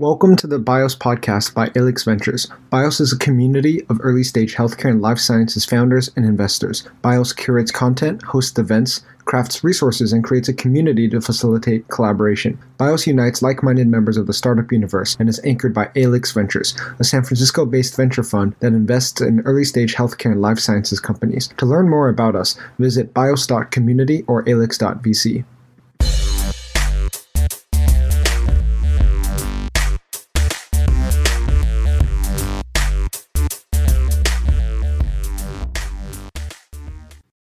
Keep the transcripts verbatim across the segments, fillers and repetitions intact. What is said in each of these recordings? Welcome to the BIOS podcast by Alix Ventures. BIOS is a community of early-stage healthcare and life sciences founders and investors. BIOS curates content, hosts events, crafts resources, and creates a community to facilitate collaboration. BIOS unites like-minded members of the startup universe and is anchored by Alix Ventures, a San Francisco-based venture fund that invests in early-stage healthcare and life sciences companies. To learn more about us, visit bios dot community or alix dot v c.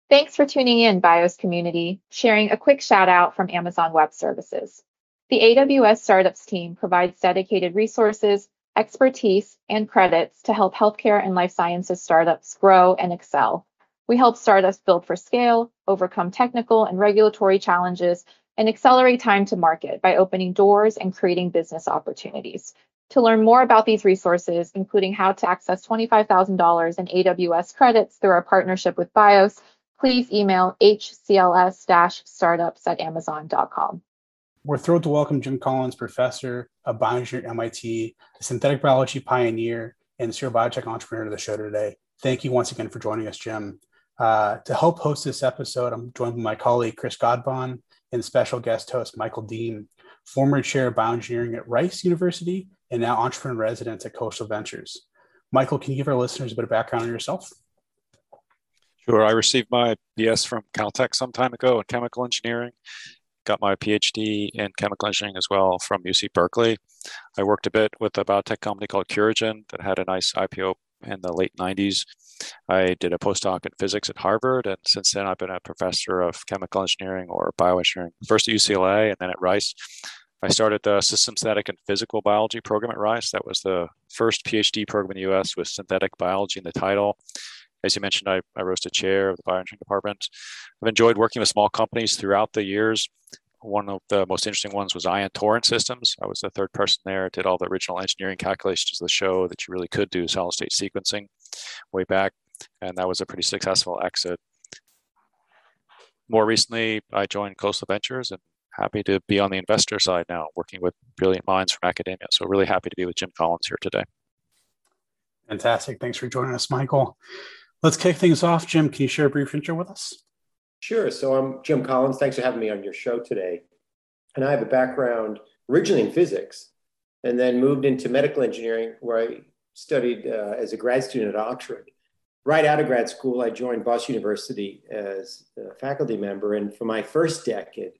Thanks for tuning in, BIOS community, sharing a quick shout out from Amazon Web Services. The A W S Startups team provides dedicated resources, expertise, and credits to help healthcare and life sciences startups grow and excel. We help startups build for scale, overcome technical and regulatory challenges, and accelerate time to market by opening doors and creating business opportunities. To learn more about these resources, including how to access twenty-five thousand dollars in A W S credits through our partnership with BIOS, please email h c l s dash startups at amazon dot com. We're thrilled to welcome Jim Collins, professor of bioengineering at M I T, a synthetic biology pioneer, and serial biotech entrepreneur to the show today. Thank you once again for joining us, Jim. Uh, to help host this episode, I'm joined by my colleague, Chris Godbon, and special guest host, Michael Dean, former chair of bioengineering at Rice University and now entrepreneur in residence at Coastal Ventures. Michael, can you give our listeners a bit of background on yourself? Sure. I received my B S from Caltech some time ago in chemical engineering, got my P H D in chemical engineering as well from U C Berkeley. I worked a bit with a biotech company called Curigen that had a nice I P O in the late nineties. I did a postdoc in physics at Harvard, and since then I've been a professor of chemical engineering or bioengineering, first at U C L A and then at Rice. I started the Systems Synthetic and Physical Biology program at Rice. That was the first P H D program in the U S with synthetic biology in the title. As you mentioned, I, I rose to chair of the bioengineering department. I've enjoyed working with small companies throughout the years. One of the most interesting ones was Ion Torrent Systems. I was the third person there, did all the original engineering calculations to show that you really could do solid state sequencing way back. And that was a pretty successful exit. More recently, I joined Coastal Ventures and happy to be on the investor side now, working with brilliant minds from academia. So really happy to be with Jim Collins here today. Fantastic. Thanks for joining us, Michael. Let's kick things off. Jim, can you share a brief intro with us? Sure. So I'm Jim Collins. Thanks for having me on your show today. And I have a background originally in physics and then moved into medical engineering, where I studied uh, as a grad student at Oxford. Right out of grad school, I joined Boston University as a faculty member. And for my first decade,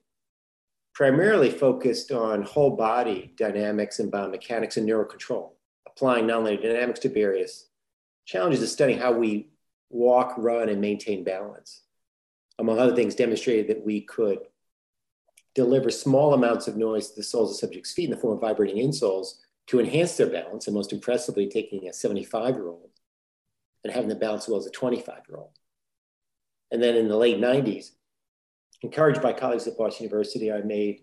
primarily focused on whole body dynamics and biomechanics and neural control, applying nonlinear dynamics to various challenges of studying how we walk, run, and maintain balance. Among other things, demonstrated that we could deliver small amounts of noise to the soles of subjects' feet in the form of vibrating insoles to enhance their balance, and most impressively, taking a seventy-five-year-old and having them balance as well as a twenty-five-year-old. And then in the late nineties, encouraged by colleagues at Boston University, I made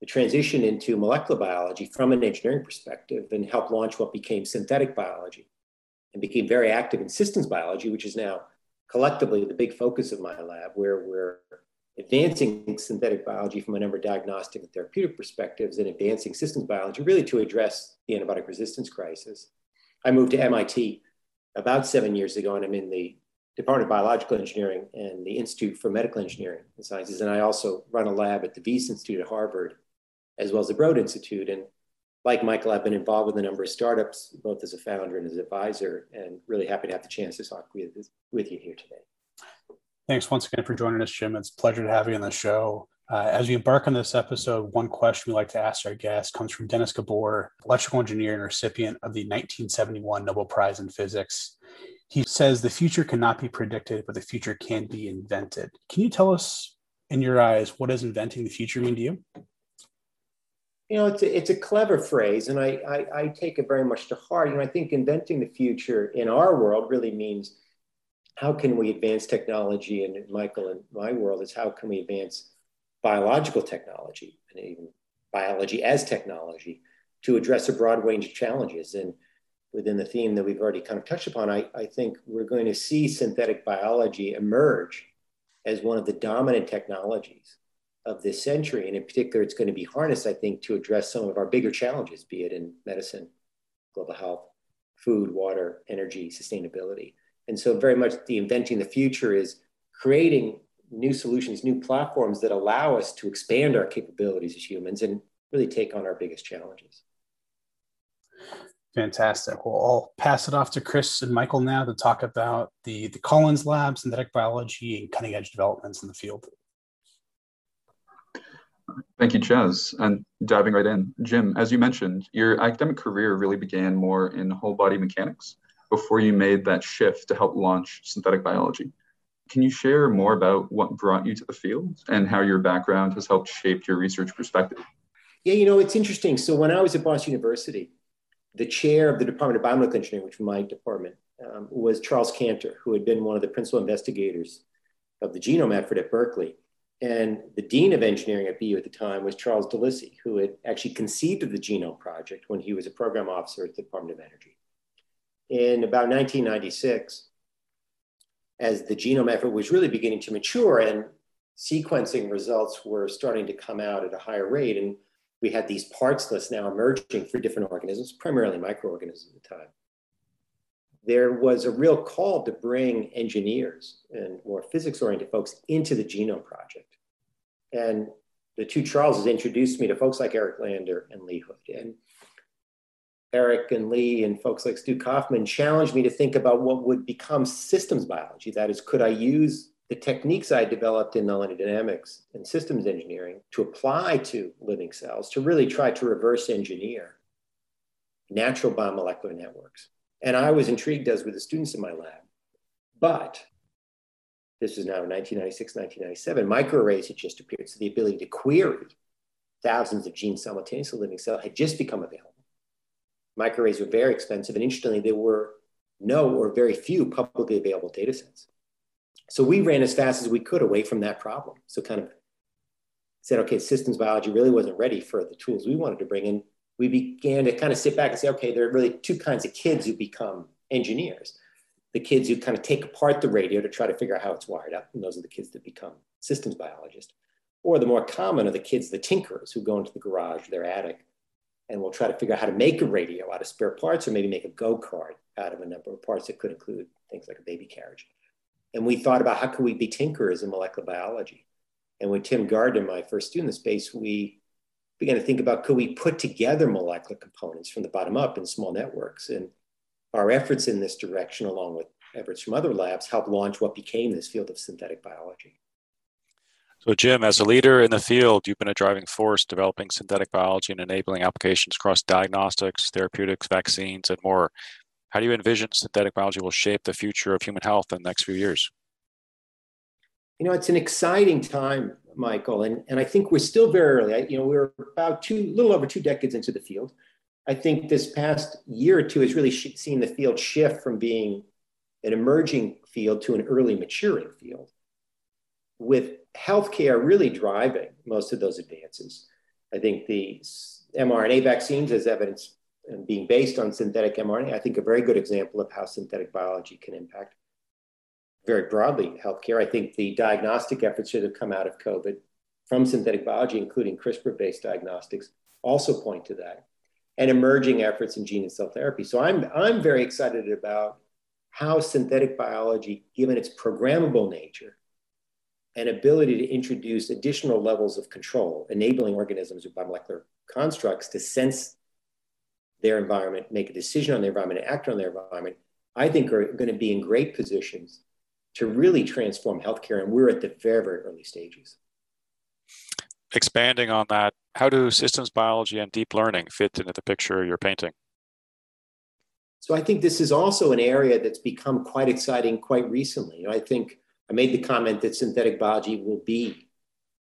the transition into molecular biology from an engineering perspective and helped launch what became synthetic biology, and became very active in systems biology, which is now collectively the big focus of my lab, where we're advancing synthetic biology from a number of diagnostic and therapeutic perspectives and advancing systems biology really to address the antibiotic resistance crisis. I moved to M I T about seven years ago, and I'm in the Department of Biological Engineering and the Institute for Medical Engineering and Sciences. And I also run a lab at the Wyss Institute at Harvard, as well as the Broad Institute. And like Michael, I've been involved with a number of startups, both as a founder and as an advisor, and really happy to have the chance to talk with, with you here today. Thanks once again for joining us, Jim. It's a pleasure to have you on the show. Uh, as we embark on this episode, one question we like to ask our guests comes from Dennis Gabor, electrical engineer and recipient of the nineteen seventy-one Nobel Prize in Physics. He says, the future cannot be predicted, but the future can be invented. Can you tell us, in your eyes, what does inventing the future mean to you? You know, it's a, it's a clever phrase, and I, I, I take it very much to heart. You know, I think inventing the future in our world really means how can we advance technology, and Michael, in my world, is how can we advance biological technology and even biology as technology to address a broad range of challenges. And within the theme that we've already kind of touched upon, I, I think we're going to see synthetic biology emerge as one of the dominant technologies of this century. And in particular, it's going to be harnessed, I think, to address some of our bigger challenges, be it in medicine, global health, food, water, energy, sustainability. And so very much the inventing the future is creating new solutions, new platforms that allow us to expand our capabilities as humans and really take on our biggest challenges. Fantastic. Well, I'll pass it off to Chris and Michael now to talk about the, the Collins Lab, synthetic biology, and cutting edge developments in the field. Thank you, Chaz. And diving right in, Jim, as you mentioned, your academic career really began more in whole body mechanics before you made that shift to help launch synthetic biology. Can you share more about what brought you to the field and how your background has helped shape your research perspective? Yeah, you know, it's interesting. So when I was at Boston University, the chair of the Department of Biomedical Engineering, which was my department, um, was Charles Cantor, who had been one of the principal investigators of the genome effort at Berkeley. And the dean of engineering at B U at the time was Charles DeLisi, who had actually conceived of the genome project when he was a program officer at the Department of Energy. In about nineteen ninety-six, as the genome effort was really beginning to mature and sequencing results were starting to come out at a higher rate, and we had these parts lists now emerging for different organisms, primarily microorganisms at the time, there was a real call to bring engineers and more physics-oriented folks into the genome project. And the two Charleses introduced me to folks like Eric Lander and Lee Hood. And Eric and Lee and folks like Stu Kaufman challenged me to think about what would become systems biology. That is, could I use the techniques I developed in nonlinear dynamics and systems engineering to apply to living cells to really try to reverse engineer natural biomolecular networks? And I was intrigued, as were the students in my lab. But this was now nineteen ninety-six, nineteen ninety-seven, microarrays had just appeared. So the ability to query thousands of genes simultaneously in a living cell had just become available. Microarrays were very expensive. And interestingly, there were no or very few publicly available data sets. So we ran as fast as we could away from that problem. So kind of said, okay, systems biology really wasn't ready for the tools we wanted to bring in. We began to kind of sit back and say, okay, there are really two kinds of kids who become engineers. The kids who kind of take apart the radio to try to figure out how it's wired up, and those are the kids that become systems biologists. Or the more common are the kids, the tinkerers, who go into the garage, their attic, and will try to figure out how to make a radio out of spare parts, or maybe make a go-kart out of a number of parts that could include things like a baby carriage. And we thought about how could we be tinkerers in molecular biology. And with Tim Gardner, my first student in the space, we began to think about, could we put together molecular components from the bottom up in small networks? And our efforts in this direction, along with efforts from other labs, helped launch what became this field of synthetic biology. So Jim, as a leader in the field, you've been a driving force developing synthetic biology and enabling applications across diagnostics, therapeutics, vaccines, and more. How do you envision synthetic biology will shape the future of human health in the next few years? You know, it's an exciting time, Michael, and, and I think we're still very early. I, you know, we're about two, little over two decades into the field. I think this past year or two has really sh- seen the field shift from being an emerging field to an early maturing field, with healthcare really driving most of those advances. I think the mRNA vaccines, as evidence and being based on synthetic mRNA, I think a very good example of how synthetic biology can impact very broadly healthcare. I think the diagnostic efforts that have come out of COVID from synthetic biology, including CRISPR-based diagnostics, also point to that, and emerging efforts in gene and cell therapy. So I'm, I'm very excited about how synthetic biology, given its programmable nature and ability to introduce additional levels of control, enabling organisms with biomolecular constructs to sense their environment, make a decision on their environment, and act on their environment, I think are going to be in great positions to really transform healthcare, and we're at the very, very early stages. Expanding on that, how do systems biology and deep learning fit into the picture you're painting? So I think this is also an area that's become quite exciting quite recently. You know, I think I made the comment that synthetic biology will be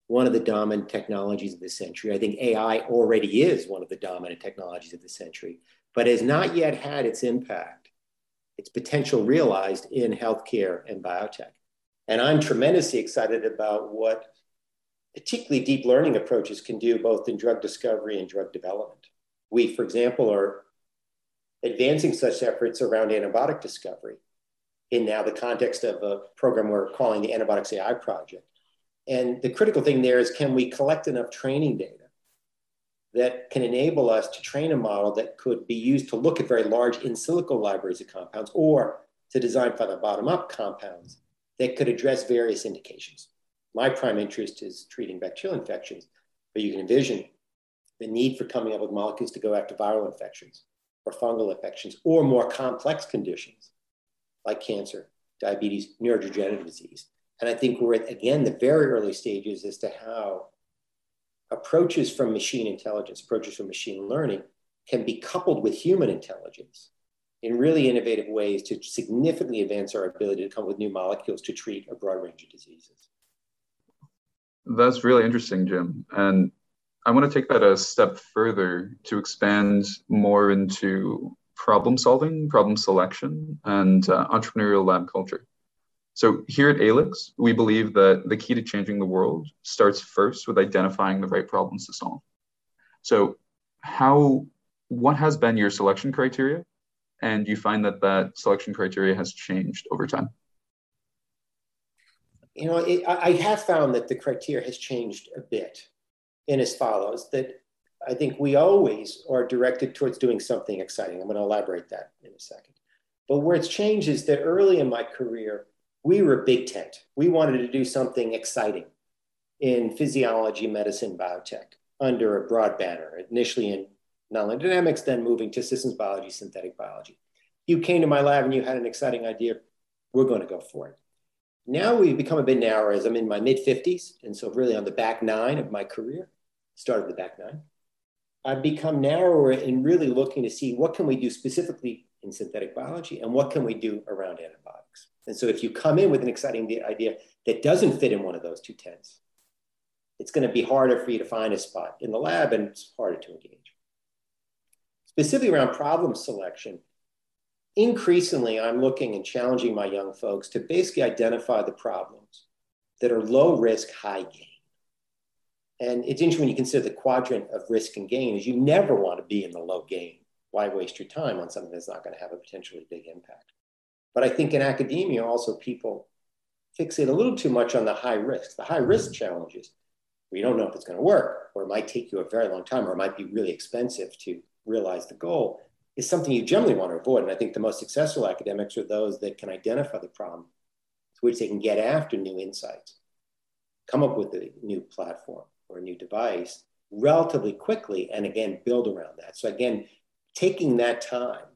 one of the dominant technologies of this century. I think A I already is one of the dominant technologies of this century, but has not yet had its impact, its potential realized in healthcare and biotech. And I'm tremendously excited about what particularly deep learning approaches can do, both in drug discovery and drug development. We, for example, are advancing such efforts around antibiotic discovery in now the context of a program we're calling the Antibiotics A I Project, And the critical thing there is, can we collect enough training data that can enable us to train a model that could be used to look at very large in silico libraries of compounds, or to design from the bottom up compounds that could address various indications. My prime interest is treating bacterial infections, but you can envision the need for coming up with molecules to go after viral infections or fungal infections or more complex conditions like cancer, diabetes, neurodegenerative disease. And I think we're at, again, the very early stages as to how approaches from machine intelligence, approaches from machine learning can be coupled with human intelligence in really innovative ways to significantly advance our ability to come with new molecules to treat a broad range of diseases. That's really interesting, Jim. And I want to take that a step further to expand more into problem solving, problem selection, and uh, entrepreneurial lab culture. So here at Alix, we believe that the key to changing the world starts first with identifying the right problems to solve. So how, what has been your selection criteria? And do you find that that selection criteria has changed over time? You know, it, I have found that the criteria has changed a bit in as follows, that I think we always are directed towards doing something exciting. I'm going to elaborate that in a second. But where it's changed is that early in my career, we were a big tent. We wanted to do something exciting in physiology, medicine, biotech under a broad banner, initially in nonlinear dynamics, then moving to systems biology, synthetic biology. You came to my lab and you had an exciting idea. We're going to go for it. Now we've become a bit narrower as I'm in my mid fifties. And so really on the back nine of my career, started the back nine. I've become narrower in really looking to see what can we do specifically in synthetic biology and what can we do around antibiotics. And so if you come in with an exciting idea that doesn't fit in one of those two tents, it's going to be harder for you to find a spot in the lab and it's harder to engage. Specifically around problem selection, increasingly I'm looking and challenging my young folks to basically identify the problems that are low risk, high gain. And it's interesting when you consider the quadrant of risk and gain is you never want to be in the low gain. Why waste your time on something that's not going to have a potentially big impact? But I think in academia, also people fixate a little too much on the high risks. The high risk challenges, we don't know if it's going to work, or it might take you a very long time, or it might be really expensive to realize the goal, is something you generally want to avoid. And I think the most successful academics are those that can identify the problem to which they can get after new insights, come up with a new platform or a new device relatively quickly, and again, build around that. So again, taking that time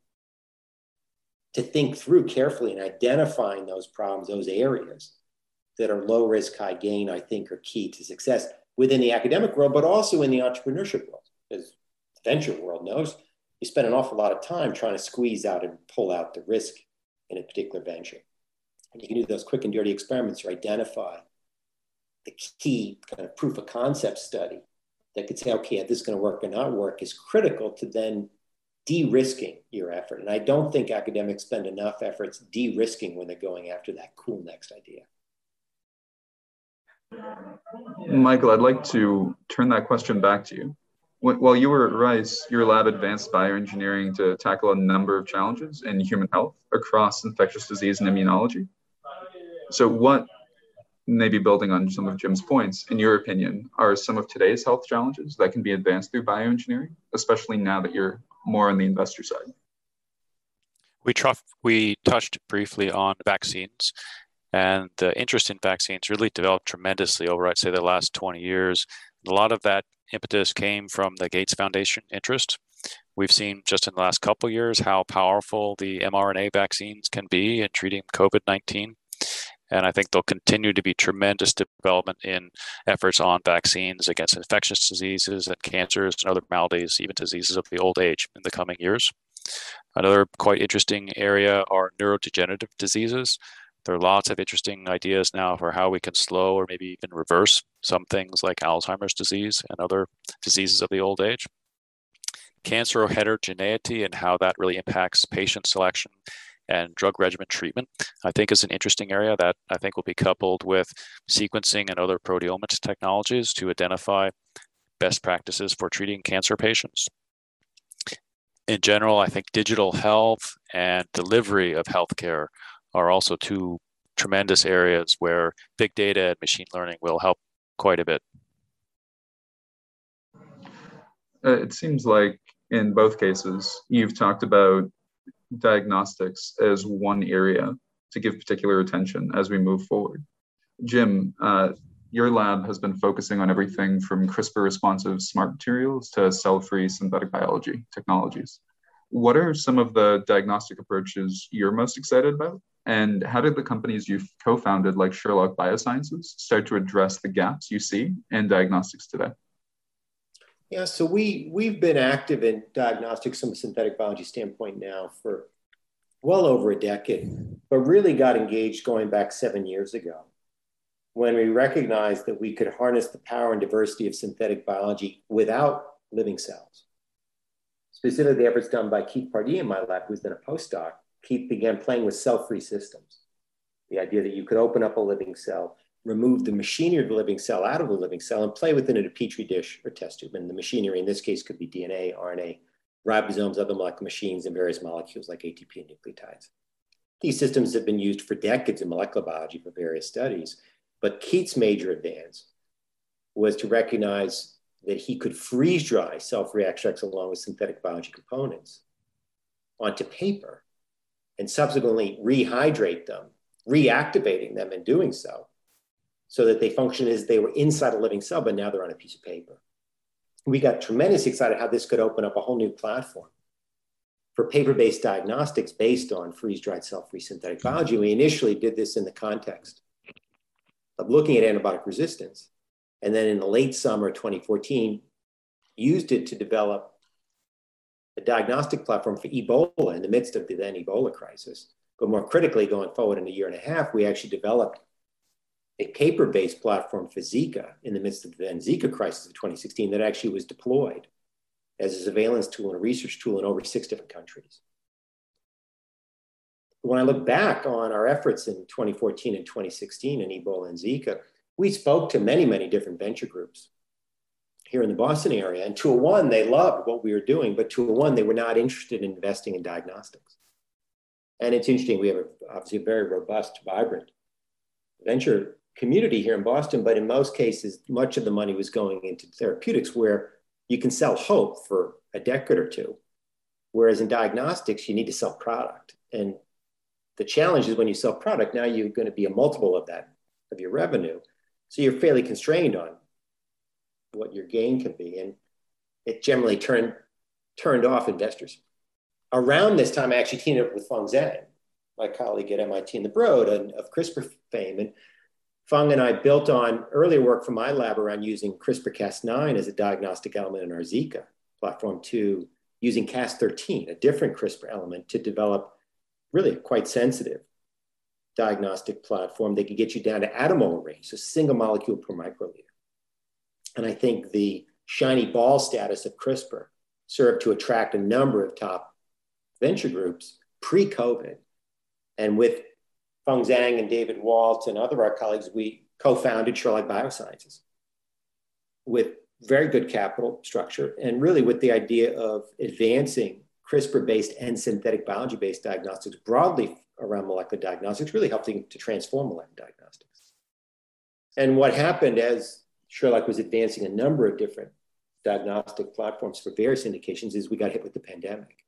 to think through carefully and identifying those problems, those areas that are low risk, high gain, I think are key to success within the academic world, but also in the entrepreneurship world. As the venture world knows, you spend an awful lot of time trying to squeeze out and pull out the risk in a particular venture. And you can do those quick and dirty experiments to identify the key kind of proof of concept study that could say, okay, if this is going to work or not work, is critical to then de-risking your effort. And I don't think academics spend enough efforts de-risking when they're going after that cool next idea. Michael, I'd like to turn that question back to you. While you were at Rice, your lab advanced bioengineering to tackle a number of challenges in human health across infectious disease and immunology. So what, maybe building on some of Jim's points, in your opinion, are some of today's health challenges that can be advanced through bioengineering, especially now that you're more on the investor side? We, trough, we touched briefly on vaccines, and the interest in vaccines really developed tremendously over, I'd say, the last twenty years. A lot of that impetus came from the Gates Foundation interest. We've seen just in the last couple of years how powerful the mRNA vaccines can be in treating COVID nineteen. And I think there'll continue to be tremendous development in efforts on vaccines against infectious diseases and cancers and other maladies, even diseases of the old age in the coming years. Another quite interesting area are neurodegenerative diseases. There are lots of interesting ideas now for how we can slow or maybe even reverse some things like Alzheimer's disease and other diseases of the old age. Cancer heterogeneity and how that really impacts patient selection and drug regimen treatment, I think, is an interesting area that I think will be coupled with sequencing and other proteomics technologies to identify best practices for treating cancer patients. In general, I think digital health and delivery of healthcare are also two tremendous areas where big data and machine learning will help quite a bit. Uh, it seems like in both cases, you've talked about diagnostics as one area to give particular attention as we move forward. Jim, uh, your lab has been focusing on everything from CRISPR-responsive smart materials to cell-free synthetic biology technologies. What are some of the diagnostic approaches you're most excited about? And how did the companies you've co-founded, like Sherlock Biosciences, start to address the gaps you see in diagnostics today? Yeah, so we, we've been active in diagnostics from a synthetic biology standpoint now for well over a decade, but really got engaged going back seven years ago, when we recognized that we could harness the power and diversity of synthetic biology without living cells. Specifically, the efforts done by Keith Pardee in my lab, who's been a postdoc. Keith began playing with cell-free systems. The idea that you could open up a living cell, remove the machinery of the living cell out of the living cell, and play within it a petri dish or test tube. And the machinery in this case could be D N A, R N A, ribosomes, other molecular machines, and various molecules like A T P and nucleotides. These systems have been used for decades in molecular biology for various studies. But Keith's major advance was to recognize that he could freeze dry cell-free extracts along with synthetic biology components onto paper and subsequently rehydrate them, reactivating them in doing so, so that they function as they were inside a living cell, but now they're on a piece of paper. We got tremendously excited how this could open up a whole new platform for paper-based diagnostics based on freeze-dried cell-free synthetic biology. We initially did this in the context of looking at antibiotic resistance. And then in the late summer of twenty fourteen, used it to develop a diagnostic platform for Ebola in the midst of the then Ebola crisis. But more critically, going forward in a year and a half, we actually developed a paper-based platform for Zika in the midst of the then Zika crisis of twenty sixteen that actually was deployed as a surveillance tool and a research tool in over six different countries. When I look back on our efforts in twenty fourteen and twenty sixteen in Ebola and Zika, we spoke to many, many different venture groups here in the Boston area. And to a one, they loved what we were doing, but to a one, they were not interested in investing in diagnostics. And it's interesting, we have a, obviously a very robust, vibrant venture community here in Boston, but in most cases, much of the money was going into therapeutics where you can sell hope for a decade or two. Whereas in diagnostics, you need to sell product. And the challenge is when you sell product, now you're going to be a multiple of that, of your revenue. So you're fairly constrained on what your gain can be. And it generally turned, turned off investors. Around this time, I actually teamed up with Feng Zhang, my colleague at M I T in the Broad and of CRISPR fame. And Feng and I built on earlier work from my lab around using CRISPR Cas nine as a diagnostic element in our Zika platform to using Cas thirteen, a different CRISPR element, to develop really quite sensitive diagnostic platform that could get you down to atomolar range, so single molecule per microliter. And I think the shiny ball status of CRISPR served to attract a number of top venture groups pre-COVID. And with Feng Zhang and David Waltz and other of our colleagues, we co-founded Sherlock Biosciences with very good capital structure and really with the idea of advancing CRISPR-based and synthetic biology-based diagnostics broadly around molecular diagnostics, really helping to transform molecular diagnostics. And what happened as Sherlock was advancing a number of different diagnostic platforms for various indications is we got hit with the pandemic.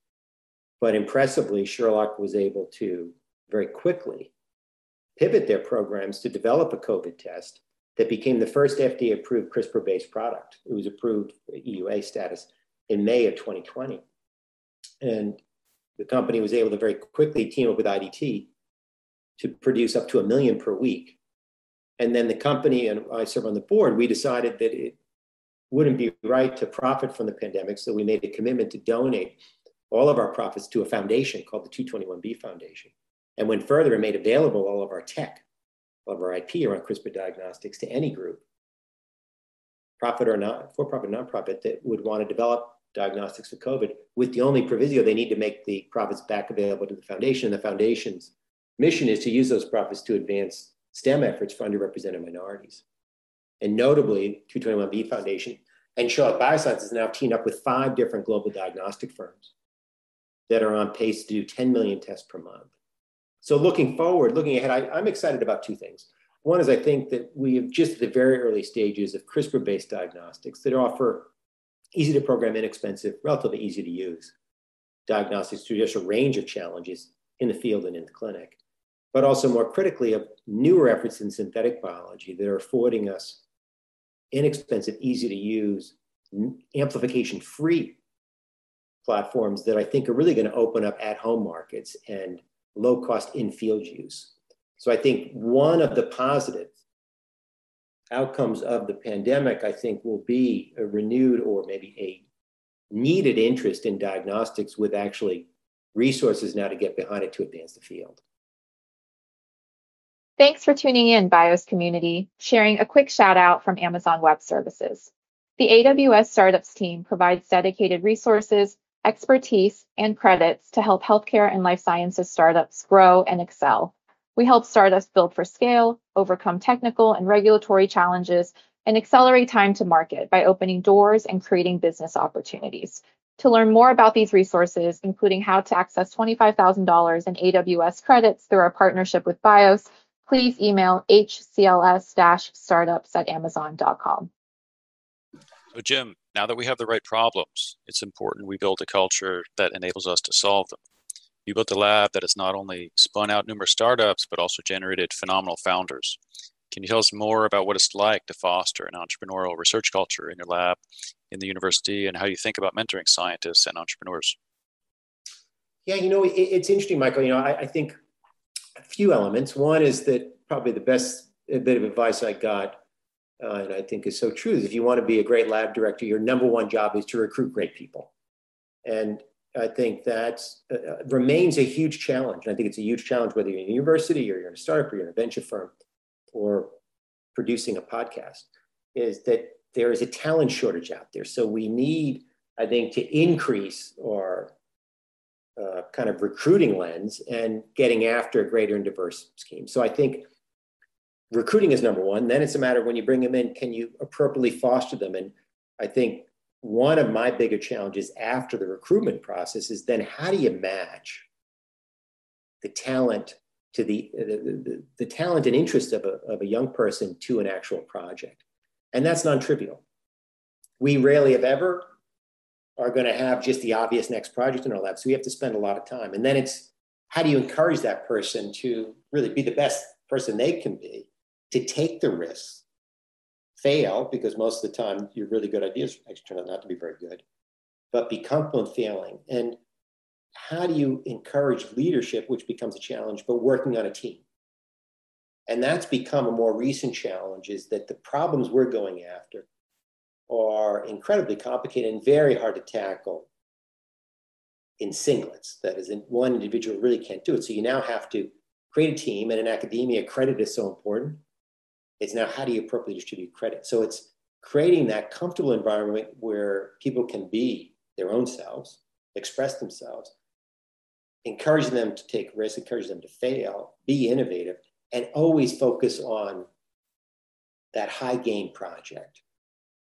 But impressively, Sherlock was able to very quickly pivot their programs to develop a COVID test that became the first F D A-approved CRISPR-based product. It was approved E U A status in May of twenty twenty. And the company was able to very quickly team up with I D T to produce up to a million per week. And then the company, and I serve on the board, we decided that it wouldn't be right to profit from the pandemic. So we made a commitment to donate all of our profits to a foundation called the two twenty-one B Foundation. And went further and made available all of our tech, all of our I P around CRISPR diagnostics to any group, profit or not, for-profit, non-profit, that would want to develop diagnostics for COVID, with the only proviso they need to make the profits back available to the foundation. And the foundation's mission is to use those profits to advance STEM efforts for underrepresented minorities. And notably, two twenty-one B Foundation and Charlotte Biosciences now teamed up with five different global diagnostic firms that are on pace to do ten million tests per month So looking forward, looking ahead, I, I'm excited about two things. One is I think that we have just at the very early stages of CRISPR-based diagnostics that offer easy to program, inexpensive, relatively easy to use diagnostics to just a range of challenges in the field and in the clinic, but also more critically of newer efforts in synthetic biology that are affording us inexpensive, easy to use, amplification-free platforms that I think are really going to open up at-home markets and low-cost in-field use. So I think one of the positive outcomes of the pandemic, I think, will be a renewed or maybe a needed interest in diagnostics with actually resources now to get behind it to advance the field. Thanks for tuning in, BIOS community, sharing a quick shout out from Amazon Web Services. The A W S Startups team provides dedicated resources, expertise, and credits to help healthcare and life sciences startups grow and excel. We help startups build for scale, overcome technical and regulatory challenges, and accelerate time to market by opening doors and creating business opportunities. To learn more about these resources, including how to access twenty-five thousand dollars in A W S credits through our partnership with BIOS, please email h c l s dash startups at amazon dot com. So Jim, now that we have the right problems, it's important we build a culture that enables us to solve them. You built a lab that has not only spun out numerous startups, but also generated phenomenal founders. Can you tell us more about what it's like to foster an entrepreneurial research culture in your lab, in the university, and how you think about mentoring scientists and entrepreneurs? Yeah, you know, it, it's interesting, Michael. You know, I, I think a few elements. One is that probably the best bit of advice I got, uh, and I think is so true, is if you want to be a great lab director, your number one job is to recruit great people. And I think that uh, remains a huge challenge. And I think it's a huge challenge, whether you're in a university or you're in a startup or you're in a venture firm or producing a podcast, is that there is a talent shortage out there. So we need, I think, to increase our uh, kind of recruiting lens and getting after a greater and diverse scheme. So I think recruiting is number one. Then it's a matter of when you bring them in, can you appropriately foster them? And I think one of my bigger challenges after the recruitment process is then how do you match the talent to the the, the, the talent and interest of a, of a young person to an actual project? And that's non-trivial. We rarely, if ever, are going to have just the obvious next project in our lab. So we have to spend a lot of time. And then it's how do you encourage that person to really be the best person they can be, to take the risks, fail, because most of the time your really good ideas actually turn out not to be very good, but be comfortable in failing. And how do you encourage leadership, which becomes a challenge, but working on a team? And that's become a more recent challenge, is that the problems we're going after are incredibly complicated and very hard to tackle in singlets. That is, in one individual really can't do it. So you now have to create a team, and in academia, credit is so important. It's now how do you appropriately distribute credit? So it's creating that comfortable environment where people can be their own selves, express themselves, encourage them to take risks, encourage them to fail, be innovative, and always focus on that high gain project,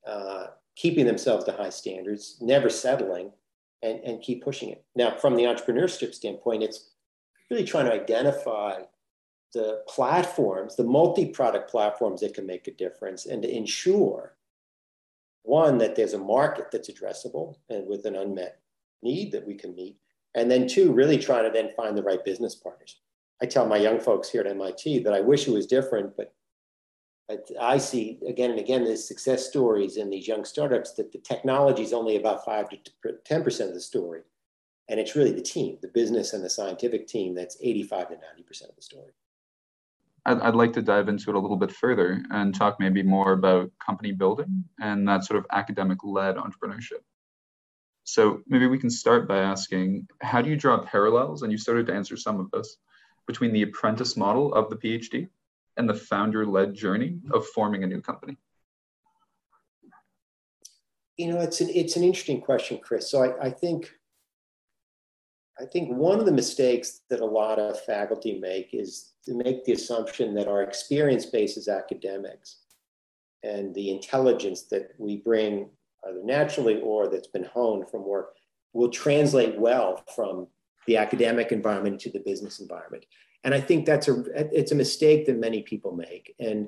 uh, keeping themselves to high standards, never settling, and, and keep pushing it. Now, from the entrepreneurship standpoint, it's really trying to identify the platforms, the multi-product platforms that can make a difference, and to ensure, one, that there's a market that's addressable and with an unmet need that we can meet. And then two, really trying to then find the right business partners. I tell my young folks here at M I T that I wish it was different, but I see again and again, there's success stories in these young startups that the technology is only about five to ten percent of the story. And it's really the team, the business and the scientific team, that's eighty-five to ninety percent of the story. I'd, I'd like to dive into it a little bit further and talk maybe more about company building and that sort of academic-led entrepreneurship. So maybe we can start by asking, how do you draw parallels, and you started to answer some of this, between the apprentice model of the PhD and the founder-led journey of forming a new company? You know, it's an, it's an interesting question, Chris. So I, I think... I think one of the mistakes that a lot of faculty make is to make the assumption that our experience base is academics and the intelligence that we bring either naturally or that's been honed from work will translate well from the academic environment to the business environment. And I think that's a, it's a mistake that many people make, and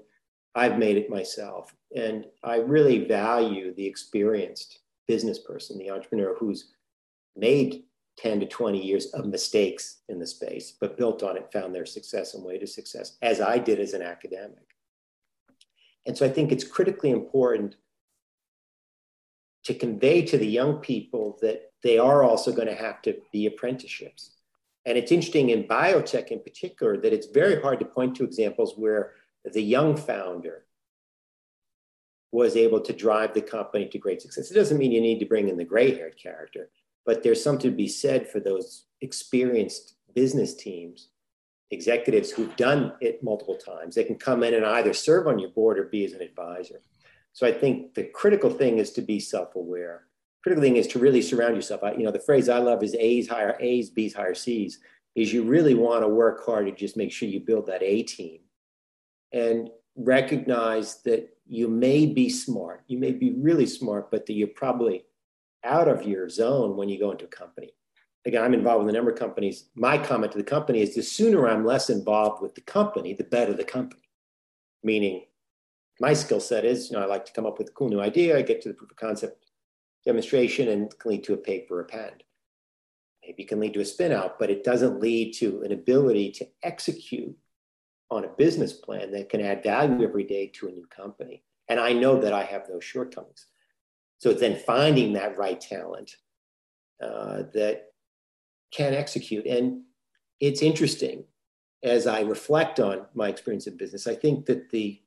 I've made it myself. And I really value the experienced business person, the entrepreneur who's made ten to twenty years of mistakes in the space, but built on it, found their success and way to success, as I did as an academic. And so I think it's critically important to convey to the young people that they are also going to have to be apprenticeships. And it's interesting in biotech in particular that it's very hard to point to examples where the young founder was able to drive the company to great success. It doesn't mean you need to bring in the gray-haired character, but there's something to be said for those experienced business teams, executives who've done it multiple times. They can come in and either serve on your board or be as an advisor. So I think the critical thing is to be self-aware. Critical thing is to really surround yourself. I, you know, the phrase I love is A's hire A's, B's hire C's, is you really want to work hard to just make sure you build that A team and recognize that you may be smart. You may be really smart, but that you're probably out of your zone when you go into a company. Again, I'm involved with a number of companies. My comment to the company is the sooner I'm less involved with the company, the better the company. Meaning my skill set is, you know, I like to come up with a cool new idea. I get to the proof of concept demonstration and can lead to a paper or a patent. Maybe it can lead to a spin out, but it doesn't lead to an ability to execute on a business plan that can add value every day to a new company. And I know that I have those shortcomings. So it's then finding that right talent uh, that can execute. And it's interesting, as I reflect on my experience in business, I think that the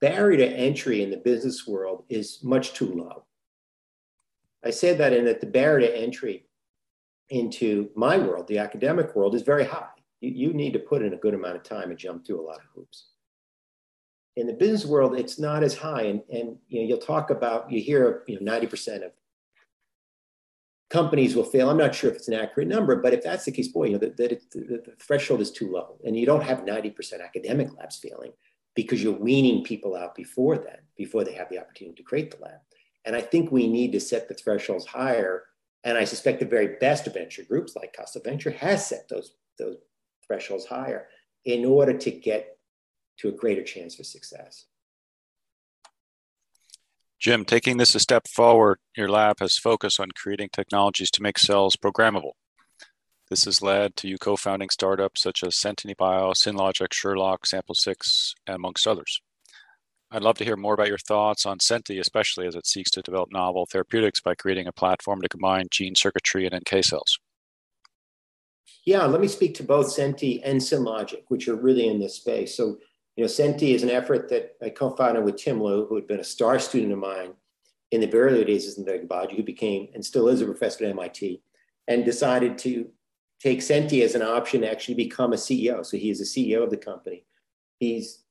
barrier to entry in the business world is much too low. I said that in that the barrier to entry into my world, the academic world, is very high. You, you need to put in a good amount of time and jump through a lot of hoops. In the business world, it's not as high. And, and you know, you'll talk about, you hear, you know, ninety percent of companies will fail. I'm not sure if it's an accurate number, but if that's the case, boy, you know, that, that it, the, the threshold is too low. And you don't have ninety percent academic labs failing because you're weaning people out before that, before they have the opportunity to create the lab. And I think we need to set the thresholds higher. And I suspect the very best of venture groups like Coastal Venture has set those, those thresholds higher in order to get to a greater chance for success. Jim, taking this a step forward, your lab has focused on creating technologies to make cells programmable. This has led to you co-founding startups such as Centiny Bio, Synlogic, Sherlock, Sample six, amongst others. I'd love to hear more about your thoughts on Centi, especially as it seeks to develop novel therapeutics by creating a platform to combine gene circuitry and N K cells. Yeah, let me speak to both Centi and Synlogic, which are really in this space. So, you know, Centi is an effort that I co-founded with Tim Liu, who had been a star student of mine in the very early days of synthetic biology, who became and still is a professor at M I T, and decided to take Centi as an option to actually become a C E O. So he is the C E O of the company. He's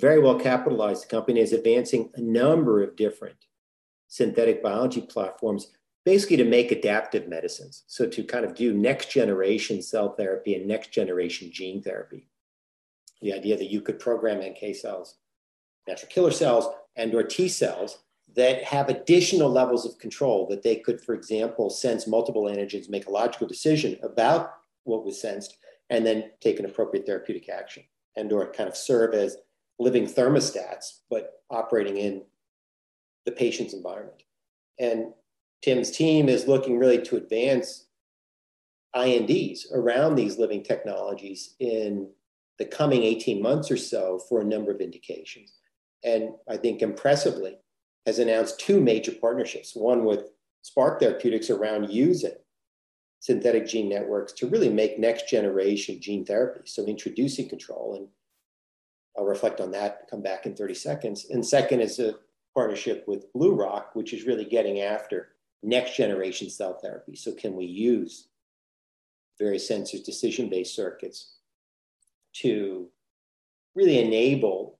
very well capitalized. The company is advancing a number of different synthetic biology platforms, basically to make adaptive medicines. So to kind of do next generation cell therapy and next generation gene therapy. The idea that you could program N K cells, natural killer cells, and or T cells that have additional levels of control, that they could, for example, sense multiple antigens, make a logical decision about what was sensed, and then take an appropriate therapeutic action, and or kind of serve as living thermostats, but operating in the patient's environment. And Tim's team is looking really to advance I N Ds around these living technologies in the coming eighteen months or so for a number of indications. And I think impressively has announced two major partnerships, one with Spark Therapeutics around using synthetic gene networks to really make next generation gene therapy. So introducing control, and I'll reflect on that, come back in thirty seconds. And second is a partnership with Blue Rock, which is really getting after next generation cell therapy. So can we use various sensors, decision-based circuits to really enable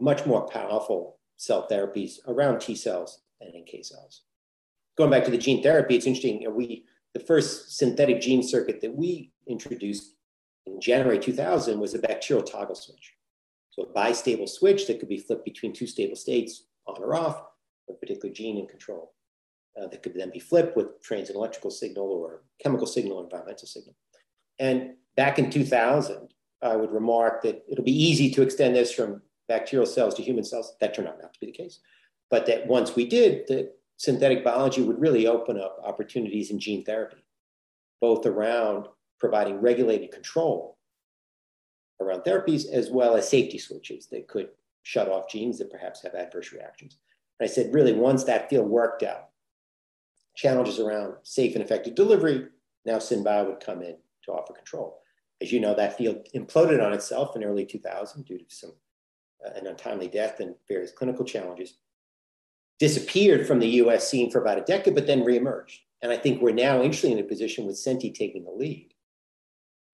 much more powerful cell therapies around T cells and N K cells. Going back to the gene therapy, it's interesting. We, the first synthetic gene circuit that we introduced in January two thousand was a bacterial toggle switch. So a bistable switch that could be flipped between two stable states on or off with a particular gene in control. Uh, that could then be flipped with transient electrical signal or chemical signal or environmental signal. And Back in two thousand, I would remark that it'll be easy to extend this from bacterial cells to human cells. That turned out not to be the case. But that once we did, that synthetic biology would really open up opportunities in gene therapy, both around providing regulated control around therapies, as well as safety switches that could shut off genes that perhaps have adverse reactions. And I said, really, once that field worked out, challenges around safe and effective delivery, now SynBio would come in to offer control. As you know, that field imploded on itself in early two thousand due to some uh, an untimely death and various clinical challenges, disappeared from the U S scene for about a decade, but then reemerged. And I think we're now interestingly in a position with Senti taking the lead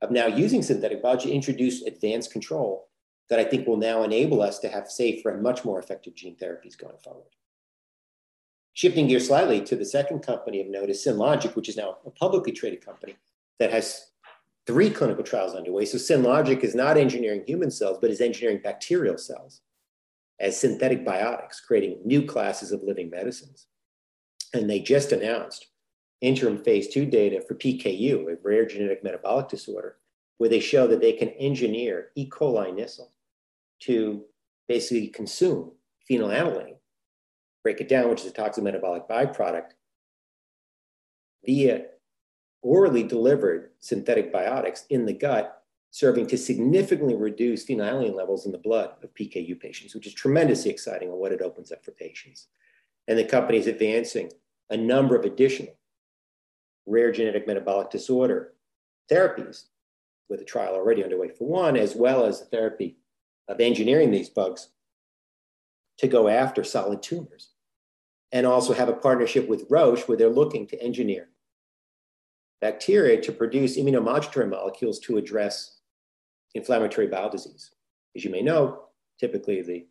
of now using synthetic biology to introduce advanced control that I think will now enable us to have safer and much more effective gene therapies going forward. Shifting gears slightly to the second company of note is Synlogic, which is now a publicly traded company that has three clinical trials underway. So Synlogic is not engineering human cells, but is engineering bacterial cells as synthetic biotics, creating new classes of living medicines. And they just announced interim phase two data for P K U, a rare genetic metabolic disorder, where they show that they can engineer E. coli Nissl to basically consume phenylalanine, break it down, which is a toxic metabolic byproduct, via orally delivered synthetic biotics in the gut, serving to significantly reduce phenylalanine levels in the blood of P K U patients, which is tremendously exciting on what it opens up for patients. And the company is advancing a number of additional rare genetic metabolic disorder therapies, with a trial already underway for one, as well as the therapy of engineering these bugs to go after solid tumors, and also have a partnership with Roche where they're looking to engineer bacteria to produce immunomodulatory molecules to address inflammatory bowel disease. As you may know, typically the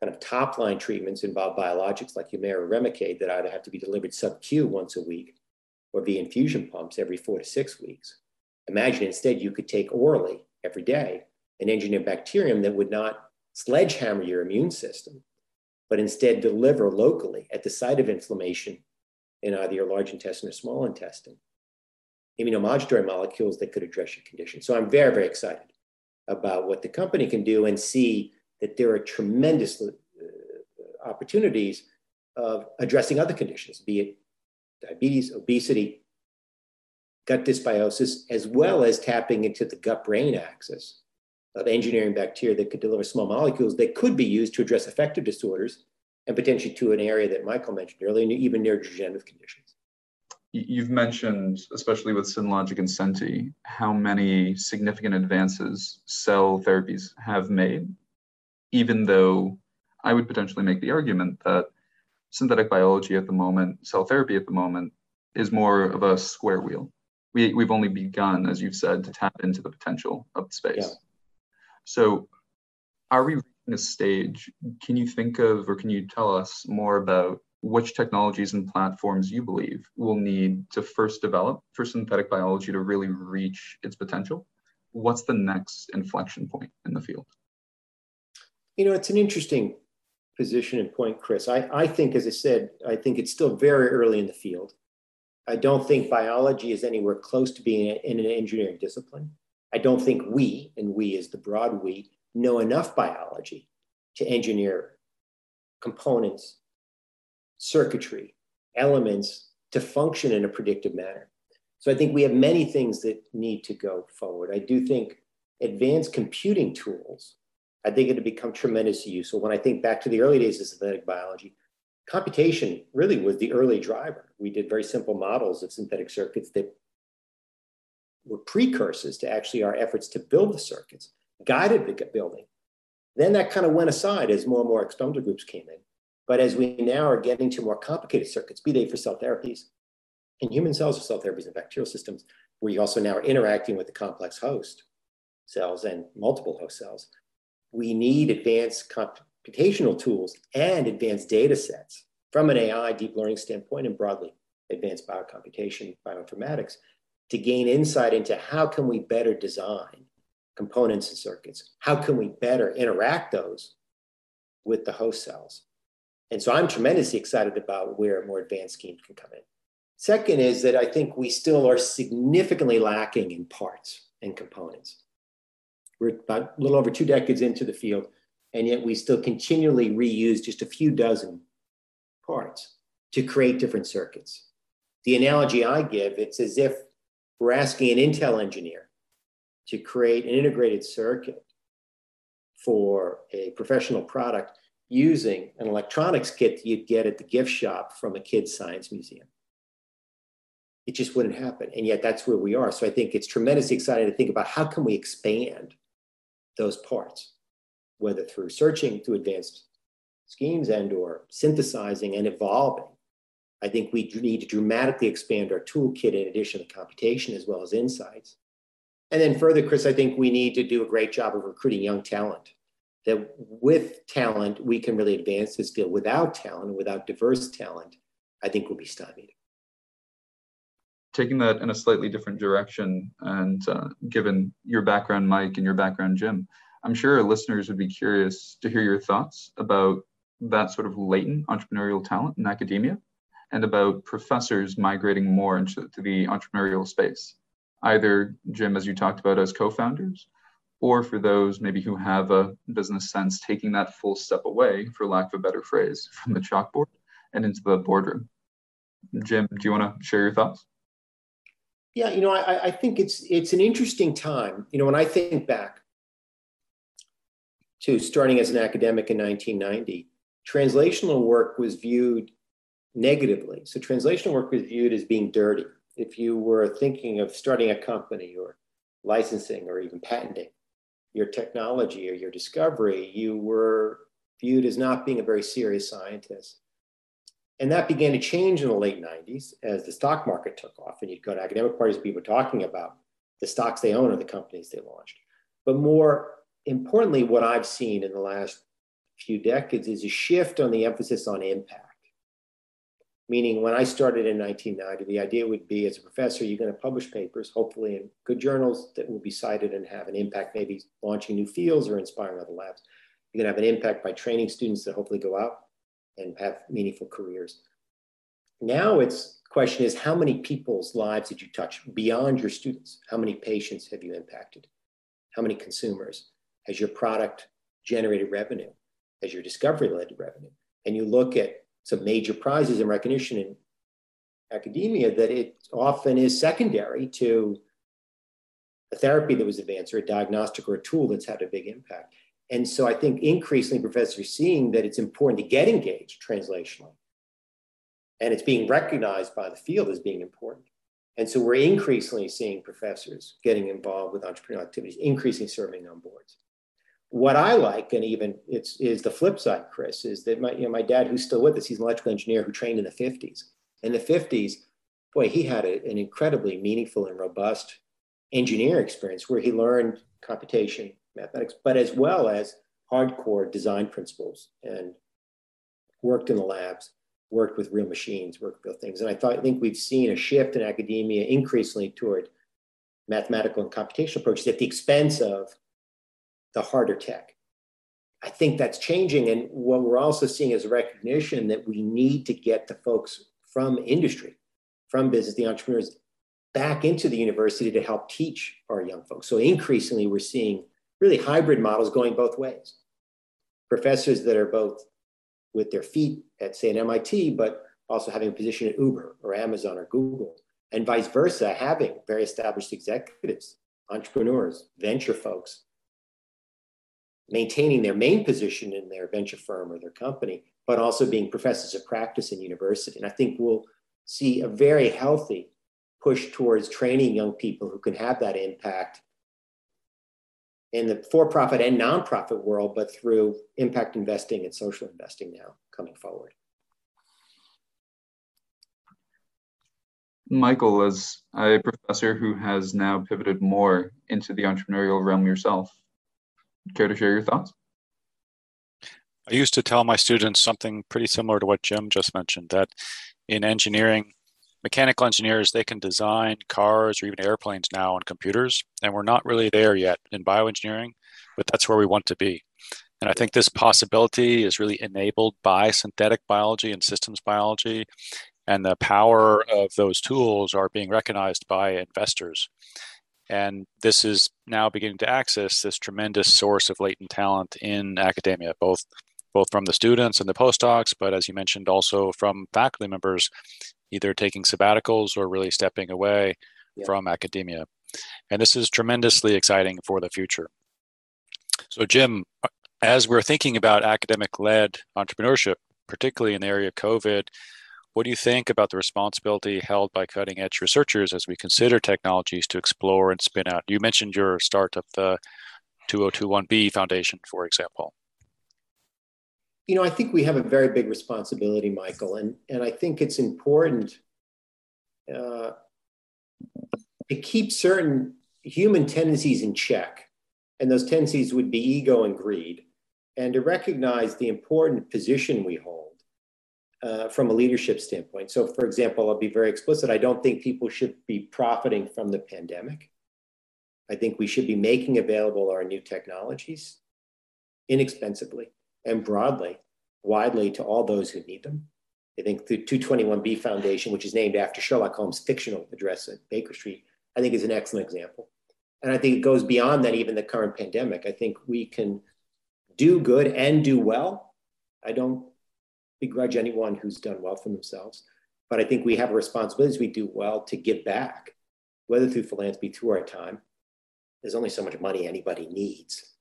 kind of top line treatments involve biologics like Humira or Remicade that either have to be delivered sub-Q once a week or via infusion pumps every four to six weeks. Imagine instead you could take orally every day an engineer bacterium that would not sledgehammer your immune system, but instead deliver locally at the site of inflammation in either your large intestine or small intestine, immunomodulatory molecules that could address your condition. So I'm very, very excited about what the company can do and see that there are tremendous uh, opportunities of addressing other conditions, be it diabetes, obesity, gut dysbiosis, as well as tapping into the gut-brain axis of engineering bacteria that could deliver small molecules that could be used to address affective disorders and potentially to an area that Michael mentioned earlier, even neurodegenerative conditions. You've mentioned, especially with Synlogic and Senti, how many significant advances cell therapies have made, even though I would potentially make the argument that synthetic biology at the moment, cell therapy at the moment, is more of a square wheel. We, we've only begun, as you've said, to tap into the potential of the space. Yeah. So are we reaching a stage? Can you think of, or can you tell us more about which technologies and platforms you believe we'll need to first develop for synthetic biology to really reach its potential? What's the next inflection point in the field? You know, it's an interesting position and point, Chris. I, I think, as I said, I think it's still very early in the field. I don't think biology is anywhere close to being in an engineering discipline. I don't think we, and we is the broad we, know enough biology to engineer components, circuitry, elements to function in a predictive manner. So I think we have many things that need to go forward. I do think advanced computing tools, I think it'll become tremendously useful. When I think back to the early days of synthetic biology, computation really was the early driver. We did very simple models of synthetic circuits that were precursors to actually our efforts to build the circuits, guided the building. Then that kind of went aside as more and more experimental groups came in. But as we now are getting to more complicated circuits, be they for cell therapies in human cells or cell therapies in bacterial systems, we also now are interacting with the complex host cells and multiple host cells. We need advanced computational tools and advanced data sets from an A I deep learning standpoint and broadly advanced biocomputation, bioinformatics, to gain insight into how can we better design components and circuits? How can we better interact those with the host cells? And so I'm tremendously excited about where more advanced schemes can come in. Second is that I think we still are significantly lacking in parts and components. We're about a little over two decades into the field, and yet we still continually reuse just a few dozen parts to create different circuits. The analogy I give, it's as if we're asking an Intel engineer to create an integrated circuit for a professional product using an electronics kit that you'd get at the gift shop from a kid's science museum. It just wouldn't happen. And yet that's where we are. So I think it's tremendously exciting to think about how can we expand those parts, whether through searching through advanced schemes and or synthesizing and evolving. I think we need to dramatically expand our toolkit in addition to computation as well as insights. And then further, Chris, I think we need to do a great job of recruiting young talent, that with talent, we can really advance this field. Without talent, without diverse talent, I think we'll be stymied. Taking that in a slightly different direction, and uh, given your background, Mike, and your background, Jim, I'm sure our listeners would be curious to hear your thoughts about that sort of latent entrepreneurial talent in academia, and about professors migrating more into the entrepreneurial space, either, Jim, as you talked about, as co-founders, or for those maybe who have a business sense, taking that full step away, for lack of a better phrase, from the chalkboard and into the boardroom. Jim, do you want to share your thoughts? Yeah, you know, I, I think it's it's an interesting time. You know, when I think back to starting as an academic in nineteen ninety, translational work was viewed negatively. So translational work was viewed as being dirty. If you were thinking of starting a company or licensing or even patenting your technology or your discovery, you were viewed as not being a very serious scientist. And that began to change in the late nineties as the stock market took off, and you'd go to academic parties, people talking about the stocks they own or the companies they launched. But more importantly, what I've seen in the last few decades is a shift on the emphasis on impact. Meaning when I started in nineteen ninety, the idea would be as a professor, you're going to publish papers, hopefully in good journals that will be cited and have an impact, maybe launching new fields or inspiring other labs. You're going to have an impact by training students that hopefully go out and have meaningful careers. Now it's question is, how many people's lives did you touch beyond your students? How many patients have you impacted? How many consumers? Has your product generated revenue? Has your discovery led to revenue? And you look at some major prizes and recognition in academia that it often is secondary to a therapy that was advanced or a diagnostic or a tool that's had a big impact. And so I think increasingly professors are seeing that it's important to get engaged translationally. And it's being recognized by the field as being important. And so we're increasingly seeing professors getting involved with entrepreneurial activities, increasingly serving on boards. What I like, and even it's is the flip side, Chris, is that my, you know, my dad, who's still with us, he's an electrical engineer who trained in the fifties. In the fifties, boy, he had a, an incredibly meaningful and robust engineering experience where he learned computation, mathematics, but as well as hardcore design principles, and worked in the labs, worked with real machines, worked with real things. And I thought I think we've seen a shift in academia increasingly toward mathematical and computational approaches at the expense of the harder tech. I think that's changing. And what we're also seeing is a recognition that we need to get the folks from industry, from business, the entrepreneurs, back into the university to help teach our young folks. So increasingly, we're seeing really hybrid models going both ways. Professors that are both with their feet at, say, an M I T, but also having a position at Uber or Amazon or Google, and vice versa, having very established executives, entrepreneurs, venture folks, maintaining their main position in their venture firm or their company, but also being professors of practice in university. And I think we'll see a very healthy push towards training young people who can have that impact in the for-profit and nonprofit world, but through impact investing and social investing now coming forward. Michael, as a professor who has now pivoted more into the entrepreneurial realm yourself, care to share your thoughts? I used to tell my students something pretty similar to what Jim just mentioned, that in engineering, mechanical engineers, they can design cars or even airplanes now on computers, and we're not really there yet in bioengineering, but that's where we want to be. And I think this possibility is really enabled by synthetic biology and systems biology, and the power of those tools are being recognized by investors. And this is now beginning to access this tremendous source of latent talent in academia, both both from the students and the postdocs, but as you mentioned, also from faculty members, either taking sabbaticals or really stepping away yeah. from academia. And this is tremendously exciting for the future. So Jim, as we're thinking about academic-led entrepreneurship, particularly in the area of COVID, what do you think about the responsibility held by cutting-edge researchers as we consider technologies to explore and spin out? You mentioned your start of the two oh two one B Foundation, for example. You know, I think we have a very big responsibility, Michael, and, and I think it's important uh, to keep certain human tendencies in check. And those tendencies would be ego and greed, and to recognize the important position we hold uh, from a leadership standpoint. So, for example, I'll be very explicit. I don't think people should be profiting from the pandemic. I think we should be making available our new technologies inexpensively and broadly, widely to all those who need them. I think the two twenty-one B Foundation, which is named after Sherlock Holmes' fictional address at Baker Street, I think is an excellent example. And I think it goes beyond that, even the current pandemic. I think we can do good and do well. I don't begrudge anyone who's done well for themselves, but I think we have a responsibility as we do well to give back, whether through philanthropy, through our time. There's only so much money anybody needs.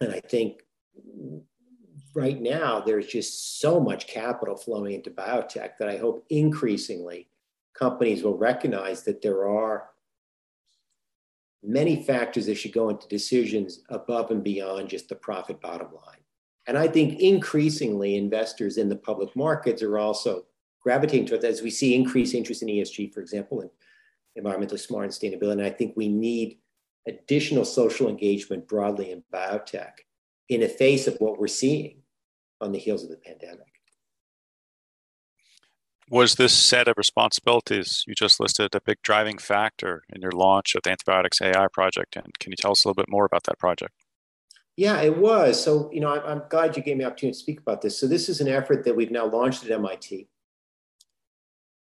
And I think right now, there's just so much capital flowing into biotech that I hope increasingly companies will recognize that there are many factors that should go into decisions above and beyond just the profit bottom line. And I think increasingly investors in the public markets are also gravitating towards, as we see increased interest in E S G, for example, and environmental smart sustainability. And I think we need additional social engagement broadly in biotech in the face of what we're seeing on the heels of the pandemic. Was this set of responsibilities you just listed a big driving factor in your launch of the Antibiotics A I project? And can you tell us a little bit more about that project? Yeah, it was. So, you know, I'm glad you gave me the opportunity to speak about this. So this is an effort that we've now launched at M I T,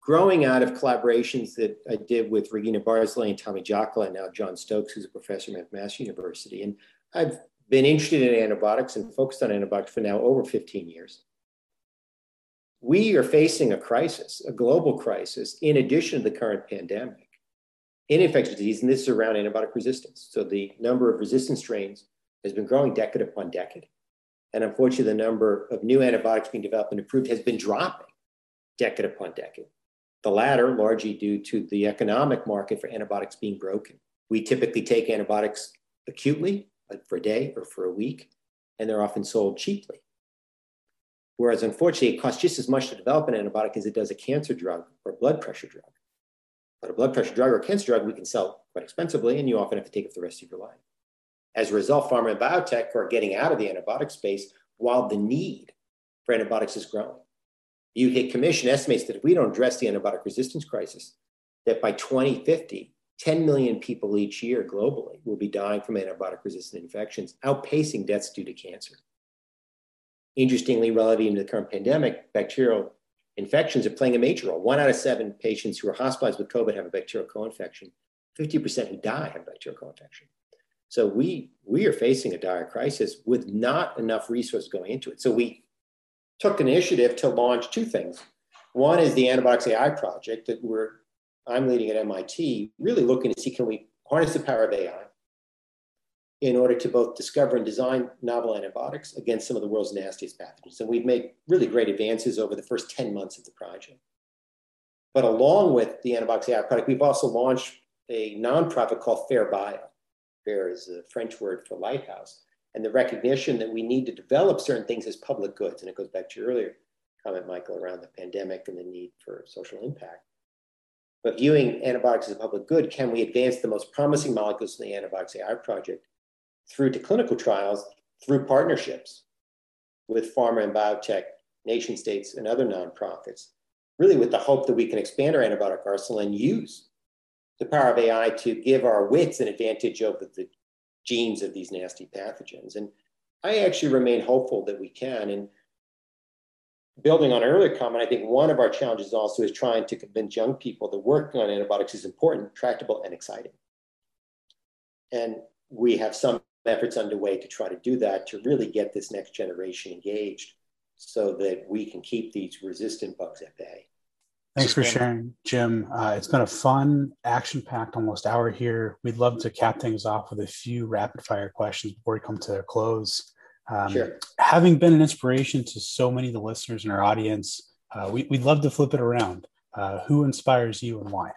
growing out of collaborations that I did with Regina Barsley and Tommy Jockla, and now John Stokes, who's a professor at Mass University. And I've been interested in antibiotics and focused on antibiotics for now over fifteen years. We are facing a crisis, a global crisis, in addition to the current pandemic, in infectious disease, and this is around antibiotic resistance. So the number of resistant strains has been growing decade upon decade. And unfortunately, the number of new antibiotics being developed and approved has been dropping decade upon decade. The latter largely due to the economic market for antibiotics being broken. We typically take antibiotics acutely, like for a day or for a week, and they're often sold cheaply. Whereas, unfortunately, it costs just as much to develop an antibiotic as it does a cancer drug or a blood pressure drug. But a blood pressure drug or a cancer drug, we can sell quite expensively, and you often have to take it for the rest of your life. As a result, pharma and biotech are getting out of the antibiotic space while the need for antibiotics is growing. The U K Commission estimates that if we don't address the antibiotic resistance crisis, that by twenty fifty, ten million people each year globally will be dying from antibiotic-resistant infections, outpacing deaths due to cancer. Interestingly, relative to the current pandemic, bacterial infections are playing a major role. One out of seven patients who are hospitalized with COVID have a bacterial co-infection. fifty percent who die have a bacterial co-infection. So we, we are facing a dire crisis with not enough resources going into it. So we took an initiative to launch two things. One is the Antibiotics A I project that we're, I'm leading at M I T, really looking to see, can we harness the power of A I in order to both discover and design novel antibiotics against some of the world's nastiest pathogens. And we've made really great advances over the first ten months of the project. But along with the Antibiotics A I product, we've also launched a nonprofit called Fair Bio. Fair is a French word for lighthouse. And the recognition that we need to develop certain things as public goods. And it goes back to your earlier comment, Michael, around the pandemic and the need for social impact. But viewing antibiotics as a public good, can we advance the most promising molecules in the Antibiotics A I project through to clinical trials, through partnerships with pharma and biotech, nation states, and other nonprofits, really with the hope that we can expand our antibiotic arsenal and use the power of A I to give our wits an advantage over the genes of these nasty pathogens. And I actually remain hopeful that we can. And building on an earlier comment, I think one of our challenges also is trying to convince young people that working on antibiotics is important, tractable, and exciting. And we have some efforts underway to try to do that, to really get this next generation engaged so that we can keep these resistant bugs at bay. Thanks for sharing, Jim. Uh, it's been a fun, action-packed almost hour here. We'd love to cap things off with a few rapid-fire questions before we come to a close. Um, sure. Having been an inspiration to so many of the listeners in our audience, uh, we, we'd love to flip it around. Uh, who inspires you and why?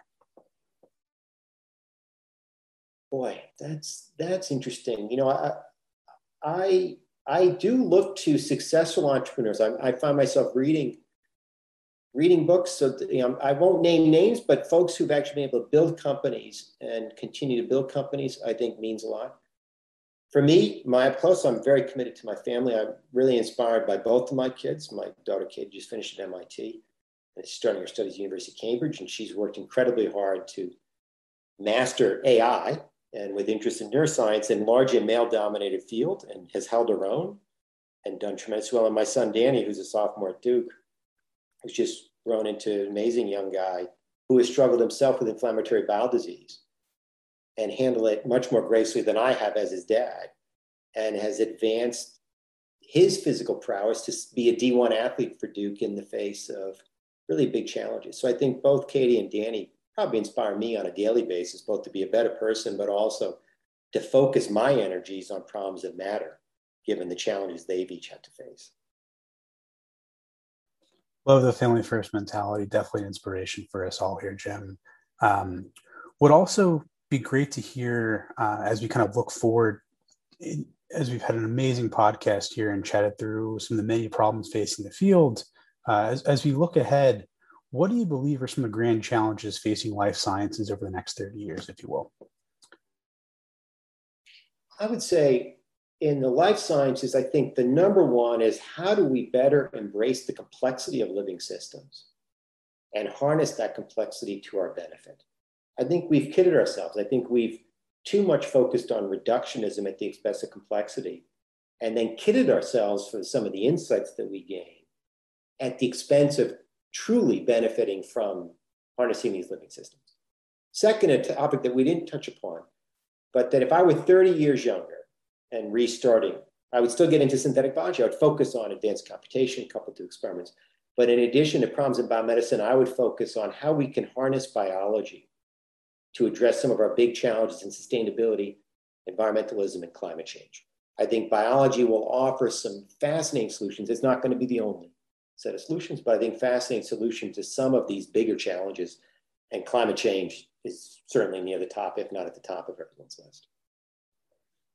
Boy, that's that's interesting. You know, I I, I do look to successful entrepreneurs. I, I find myself reading reading books. So that, you know, I won't name names, but folks who've actually been able to build companies and continue to build companies, I think, means a lot. For me, my plus, I'm very committed to my family. I'm really inspired by both of my kids. My daughter, Kate, just finished at M I T. And she's starting her studies at the University of Cambridge, and she's worked incredibly hard to master A I, and with interest in neuroscience in largely a male-dominated field, and has held her own and done tremendously well. And my son, Danny, who's a sophomore at Duke, who's just grown into an amazing young guy who has struggled himself with inflammatory bowel disease and handled it much more gracefully than I have as his dad, and has advanced his physical prowess to be a D one athlete for Duke in the face of really big challenges. So I think both Katie and Danny probably inspire me on a daily basis, both to be a better person, but also to focus my energies on problems that matter, given the challenges they've each had to face. Love the family first mentality. Definitely an inspiration for us all here, Jim. Um, would also be great to hear uh, as we kind of look forward, in, as we've had an amazing podcast here and chatted through some of the many problems facing the field. Uh, as, as we look ahead, what do you believe are some of the grand challenges facing life sciences over the next thirty years, if you will? I would say in the life sciences, I think the number one is, how do we better embrace the complexity of living systems and harness that complexity to our benefit? I think we've kidded ourselves. I think we've too much focused on reductionism at the expense of complexity, and then kidded ourselves for some of the insights that we gain at the expense of truly benefiting from harnessing these living systems. Second, a topic that we didn't touch upon, but that if I were thirty years younger and restarting, I would still get into synthetic biology. I would focus on advanced computation coupled to experiments. But in addition to problems in biomedicine, I would focus on how we can harness biology to address some of our big challenges in sustainability, environmentalism, and climate change. I think biology will offer some fascinating solutions. It's not going to be the only set of solutions, but I think fascinating solutions to some of these bigger challenges, and climate change is certainly near the top, if not at the top of everyone's list.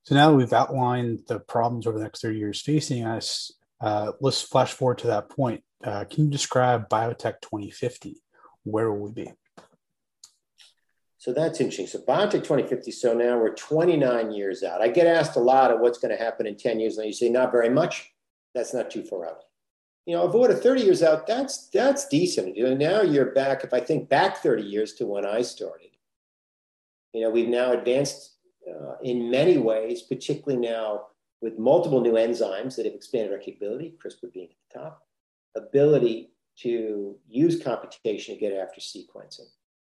So now that we've outlined the problems over the next thirty years facing us, uh, let's flash forward to that point. Uh, can you describe Biotech twenty fifty? Where will we be? So that's interesting. So Biotech twenty fifty, so now we're twenty-nine years out. I get asked a lot of what's going to happen in ten years, and you say, not very much. That's not too far out. You know, avoid a thirty years out, that's that's decent. You know, now you're back, if I think back thirty years to when I started, you know, we've now advanced uh, in many ways, particularly now with multiple new enzymes that have expanded our capability, CRISPR being at the top, ability to use computation to get after sequencing.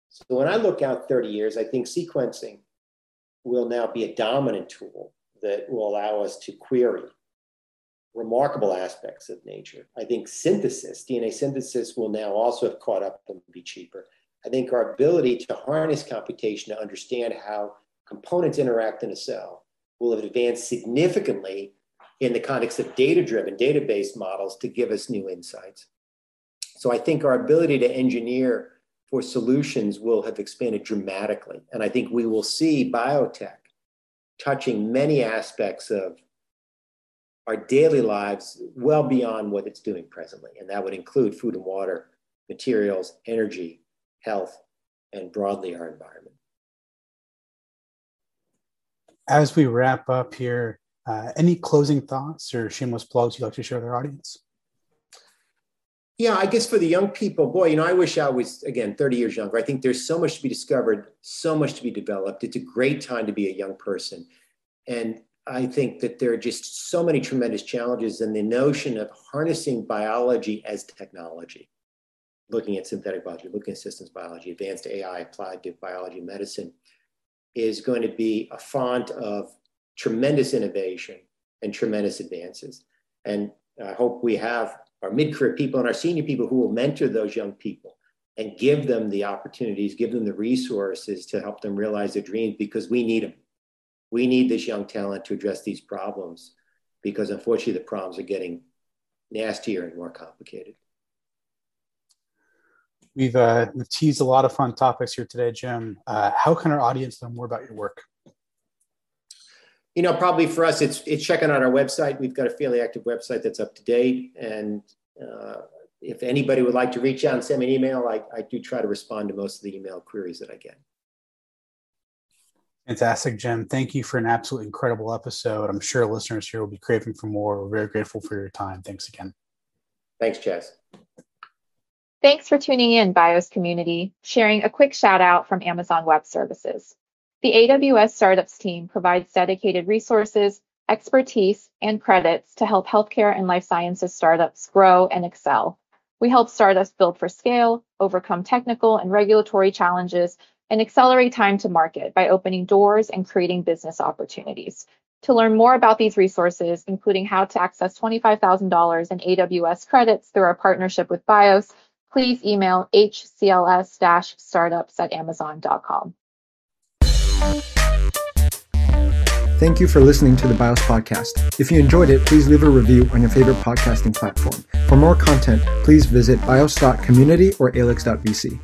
So when I look out thirty years, I think sequencing will now be a dominant tool that will allow us to query remarkable aspects of nature. I think synthesis, D N A synthesis, will now also have caught up and be cheaper. I think our ability to harness computation to understand how components interact in a cell will have advanced significantly in the context of data-driven database models to give us new insights. So I think our ability to engineer for solutions will have expanded dramatically. And I think we will see biotech touching many aspects of our daily lives well beyond what it's doing presently. And that would include food and water, materials, energy, health, and broadly our environment. As we wrap up here, uh, any closing thoughts or shameless plugs you'd like to share with our audience? Yeah, I guess for the young people, boy, you know, I wish I was, again, thirty years younger. I think there's so much to be discovered, so much to be developed. It's a great time to be a young person. And I think that there are just so many tremendous challenges, and the notion of harnessing biology as technology, looking at synthetic biology, looking at systems biology, advanced A I applied to biology and medicine, is going to be a font of tremendous innovation and tremendous advances. And I hope we have our mid-career people and our senior people who will mentor those young people and give them the opportunities, give them the resources to help them realize their dreams, because we need them. We need this young talent to address these problems, because unfortunately the problems are getting nastier and more complicated. We've, uh, we've teased a lot of fun topics here today, Jim. Uh, how can our audience know more about your work? You know, probably for us, it's, it's checking out our website. We've got a fairly active website that's up to date. And uh, if anybody would like to reach out and send me an email, I, I do try to respond to most of the email queries that I get. Fantastic, Jim. Thank you for an absolutely incredible episode. I'm sure listeners here will be craving for more. We're very grateful for your time. Thanks again. Thanks, Chaz. Thanks for tuning in, BIOS community. Sharing a quick shout out from Amazon Web Services. The A W S Startups team provides dedicated resources, expertise, and credits to help healthcare and life sciences startups grow and excel. We help startups build for scale, overcome technical and regulatory challenges, and accelerate time to market by opening doors and creating business opportunities. To learn more about these resources, including how to access twenty-five thousand dollars in A W S credits through our partnership with BIOS, please email h c l s dash startups at amazon dot com. Thank you for listening to the BIOS podcast. If you enjoyed it, please leave a review on your favorite podcasting platform. For more content, please visit bios dot community or alix dot v c.